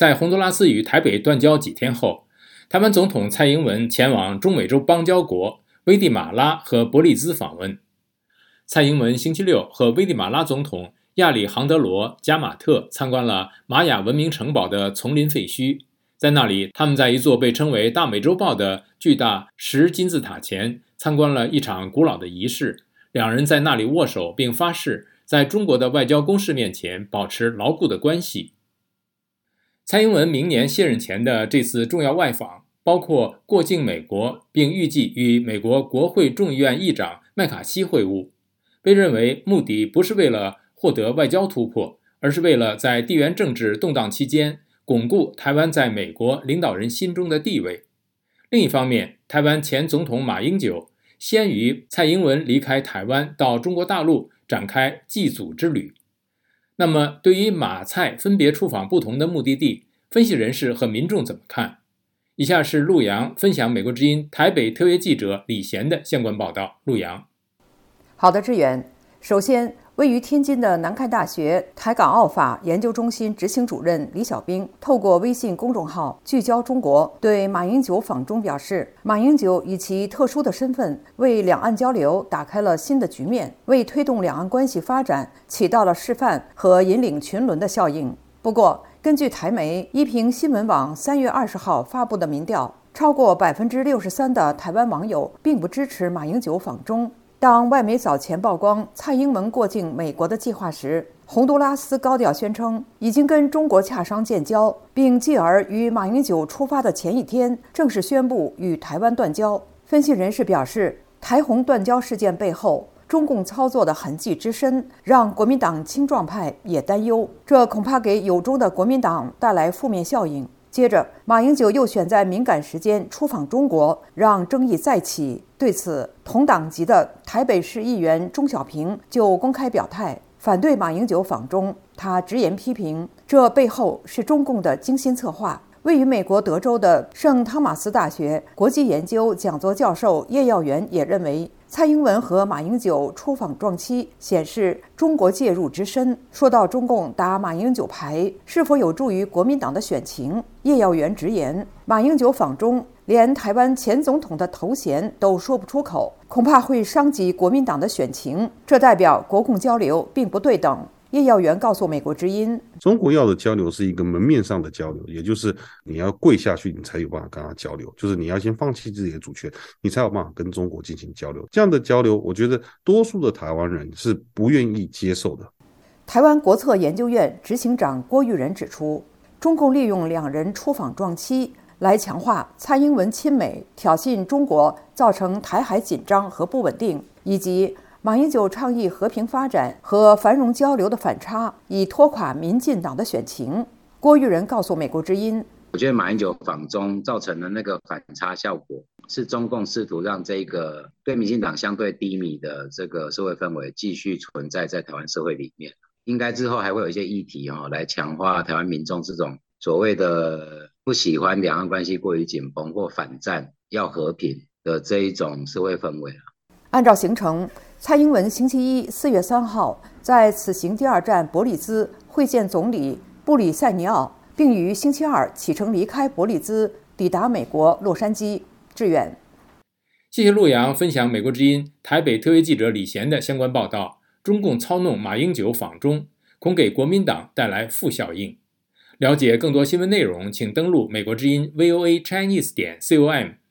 在洪都拉斯与台北断交几天后，台湾总统蔡英文前往中美洲邦交国危地马拉和伯利兹访问。蔡英文星期六和危地马拉总统亚里杭德罗·加马特参观了玛雅文明城堡的丛林废墟，在那里，他们在一座被称为大美洲豹的巨大石金字塔前参观了一场古老的仪式，两人在那里握手并发誓在中国的外交公事面前保持牢固的关系。蔡英文明年卸任前的这次重要外访包括过境美国，并预计与美国国会众议院议长麦卡锡会晤，被认为目的不是为了获得外交突破，而是为了在地缘政治动荡期间巩固台湾在美国领导人心中的地位。另一方面，台湾前总统马英九先于蔡英文离开台湾到中国大陆展开祭祖之旅。那么，对于马蔡分别出访不同的目的地，分析人士和民众怎么看？以下是陆洋分享美国之音台北特约记者李贤的相关报道。陆洋。好的，志远。首先，位于天津的南开大学台港澳法研究中心执行主任李小兵透过微信公众号聚焦中国对马英九访中表示，马英九以其特殊的身份为两岸交流打开了新的局面，为推动两岸关系发展起到了示范和引领群伦的效应。不过，根据台媒一评新闻网3月20号发布的民调，超过63%的台湾网友并不支持马英九访中。当外媒早前曝光蔡英文过境美国的计划时，洪都拉斯高调宣称已经跟中国洽商建交，并继而于马英九出发的前一天正式宣布与台湾断交。分析人士表示，台洪断交事件背后中共操作的痕迹之深，让国民党青壮派也担忧，这恐怕给友中的国民党带来负面效应。接着，马英九又选在敏感时间出访中国，让争议再起。对此，同党籍的台北市议员钟小平就公开表态，反对马英九访中。他直言批评，这背后是中共的精心策划。位于美国德州的圣汤马斯大学国际研究讲座教授叶耀元也认为，蔡英文和马英九出访撞期显示中国介入之深。说到中共打马英九牌是否有助于国民党的选情，叶耀元直言，马英九访中连台湾前总统的头衔都说不出口，恐怕会伤及国民党的选情，这代表国共交流并不对等。叶耀元告诉美国之音，中国要的交流是一个门面上的交流，也就是你要跪下去你才有办法跟他交流，就是你要先放弃自己的主权，你才有办法跟中国进行交流。这样的交流，我觉得多数的台湾人是不愿意接受的。台湾国策研究院执行长郭玉仁指出，中共利用两人出访撞期来强化蔡英文亲美，挑衅中国，造成台海紧张和不稳定，以及马英九倡议和平发展和繁荣交流的反差，以拖垮民进党的选情。郭玉仁告诉美国之音，我觉得马英九访中造成的那个反差效果，是中共试图让这个对民进党相对低迷的这个社会氛围继续存在在台湾社会里面。应该之后还会有一些议题来强化台湾民众这种所谓的不喜欢两岸关系过于紧绷或反战要和平的这一种社会氛围。按照行程，蔡英文星期一4月3号在此行第二站伯利兹会见总理布里塞尼奥，并于星期二启程离开伯利兹，抵达美国洛杉矶。志远。谢谢陆洋分享美国之音台北特约记者李贤的相关报道。中共操弄马英九访中，恐给国民党带来负效应。了解更多新闻内容，请登录美国之音 voa chinese.com。